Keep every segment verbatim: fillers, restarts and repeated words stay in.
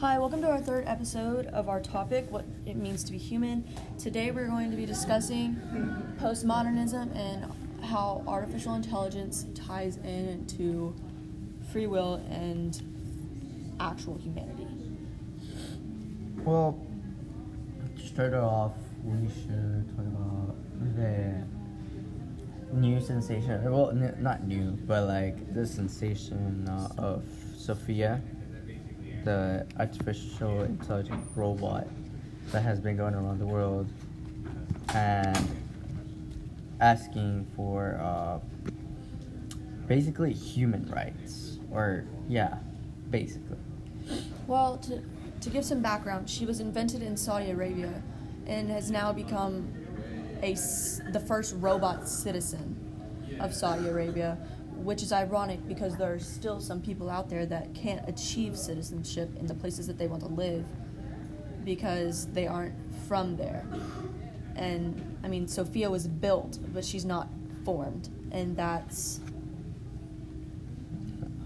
Hi, welcome to our third episode of our topic, What It Means to Be Human. Today we're going to be discussing postmodernism and how artificial intelligence ties in to free will and actual humanity. Well, to start off, we should talk about the new sensation, well, n- not new, but like the sensation uh, of Sophia, the artificial intelligent robot that has been going around the world and asking for uh, basically human rights, or yeah, basically. Well, to to give some background, she was invented in Saudi Arabia and has now become a the first robot citizen of Saudi Arabia, which is ironic because there are still some people out there that can't achieve citizenship in the places that they want to live because they aren't from there. And, I mean, Sophia was built, but she's not formed. And that's...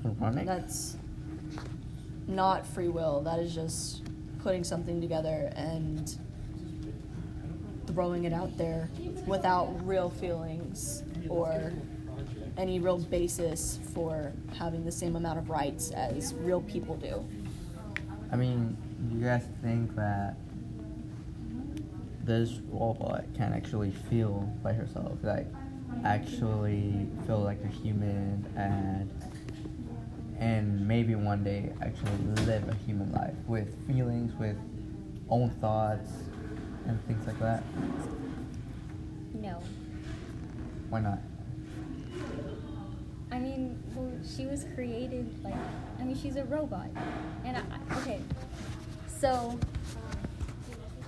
Ironic? That's not free will. That is just putting something together and throwing it out there without real feelings or any real basis for having the same amount of rights as real people do. I mean, do you guys think that this robot can actually feel by herself, like actually feel like a human and and maybe one day actually live a human life with feelings, with own thoughts and things like that? No. Why not? I mean, well, she was created, like, I mean, she's a robot. And, I, okay, so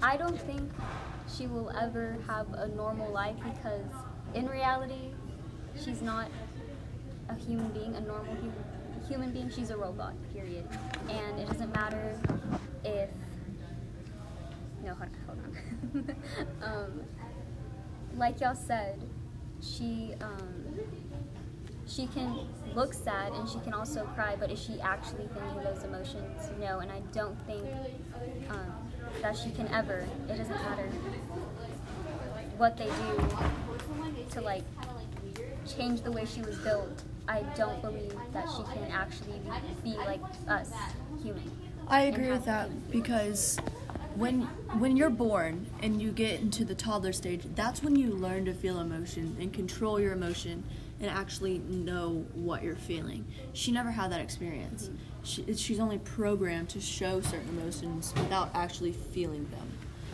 I don't think she will ever have a normal life because, in reality, she's not a human being, a normal human, human being. She's a robot, period. And it doesn't matter if... No, hold on, hold on. um, like y'all said, she... Um, She can look sad and she can also cry, but is she actually feeling those emotions? No, and I don't think um, that she can ever. It doesn't matter what they do to like change the way she was built. I don't believe that she can actually be like us, human. I agree with that because when when you're born and you get into the toddler stage, that's when you learn to feel emotion and control your emotion and actually know what you're feeling. She never had that experience. Mm-hmm. She, she's only programmed to show certain emotions without actually feeling them.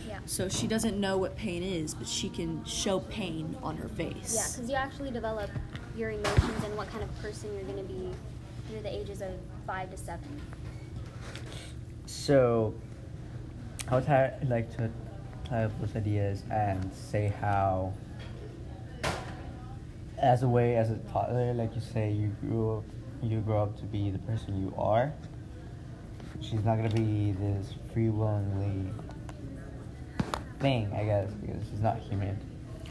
Yeah. So she doesn't know what pain is, but she can show pain on her face. Yeah, because you actually develop your emotions and what kind of person you're going to be through the ages of five to seven. So I would like to tie up those ideas and say how as a way, as a toddler, like you say, you grew up, you grow up to be the person you are. She's not gonna be this free-willingly thing, I guess, because she's not human.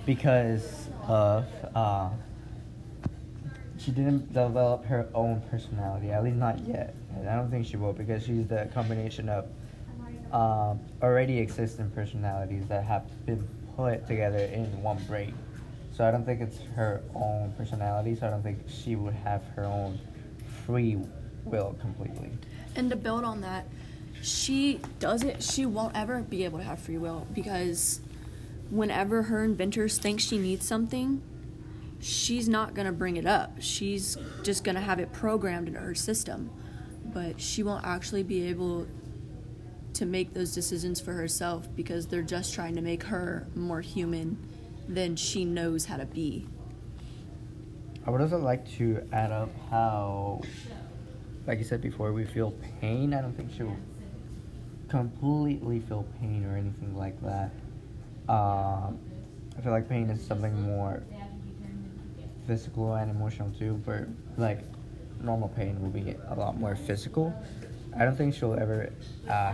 Because of uh, she didn't develop her own personality, at least not yet. And I don't think she will, because she's the combination of um, already existing personalities that have been put together in one brain. So I don't think it's her own personality, so I don't think she would have her own free will completely. And to build on that, she doesn't, she won't ever be able to have free will because whenever her inventors think she needs something, she's not going to bring it up. She's just going to have it programmed into her system. But she won't actually be able to make those decisions for herself because they're just trying to make her more human then she knows how to be. I would also like to add up how, like you said before, we feel pain. I don't think she'll completely feel pain or anything like that. Uh, I feel like pain is something more physical and emotional too, but like normal pain will be a lot more physical. I don't think she'll ever uh,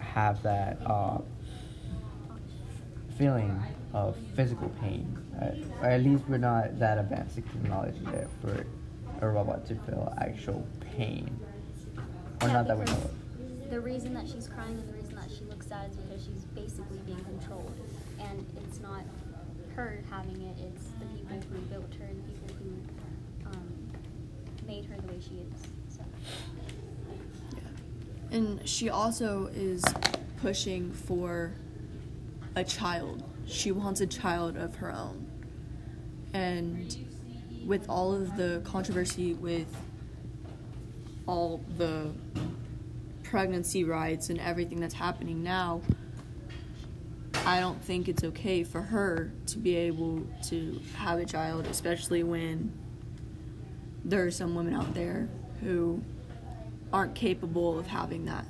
have that uh, feeling of physical pain. Uh, or at least we're not that advanced in technology there for a robot to feel actual pain. Or yeah, not that we know of. the reason that she's crying and the reason that she looks sad is because she's basically being controlled. And it's not her having it, it's the people who built her and the people who um, made her the way she is. So. Yeah. And she also is pushing for a child. She wants a child of her own. And with all of the controversy with all the pregnancy rights and everything that's happening now, I don't think it's okay for her to be able to have a child, especially when there are some women out there who aren't capable of having that.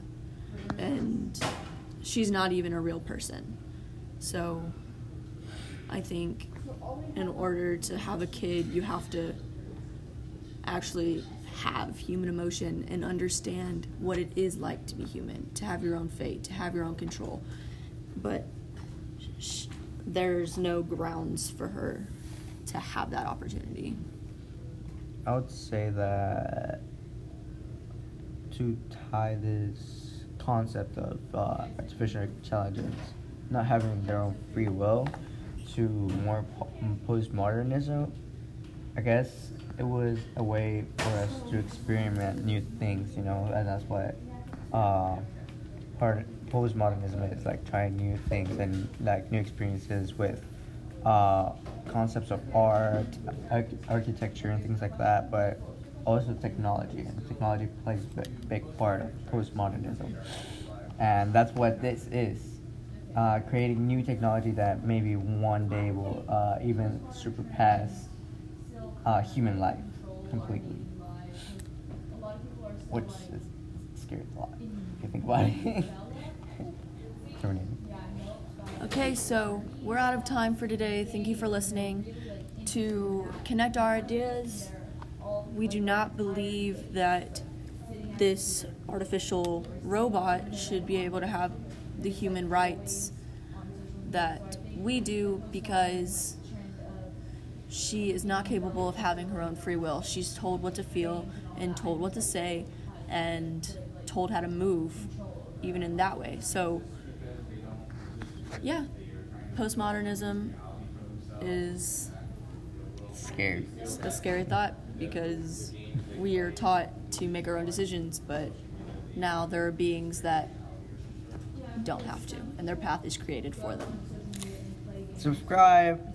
And she's not even a real person. So I think in order to have a kid, you have to actually have human emotion and understand what it is like to be human, to have your own fate, to have your own control. But sh- there's no grounds for her to have that opportunity. I would say that to tie this concept of uh, artificial intelligence not having their own free will to more postmodernism, I guess it was a way for us to experiment new things, you know, and that's what uh, part of postmodernism is, like trying new things and like new experiences with uh, concepts of art, ar- architecture, and things like that, but also technology. And technology plays a big, big part of postmodernism, and that's what this is. Uh, creating new technology that maybe one day will uh, even surpass uh, human life completely, which is scary a lot if you think about it. Okay, so we're out of time for today. Thank you for listening. To connect our ideas, we do not believe that this artificial robot should be able to have the human rights that we do, because she is not capable of having her own free will. She's told what to feel and told what to say and told how to move, even in that way. So, yeah, postmodernism is scary. It's a scary thought, because we are taught to make our own decisions, but now there are beings that don't have to, and their path is created for them. Subscribe.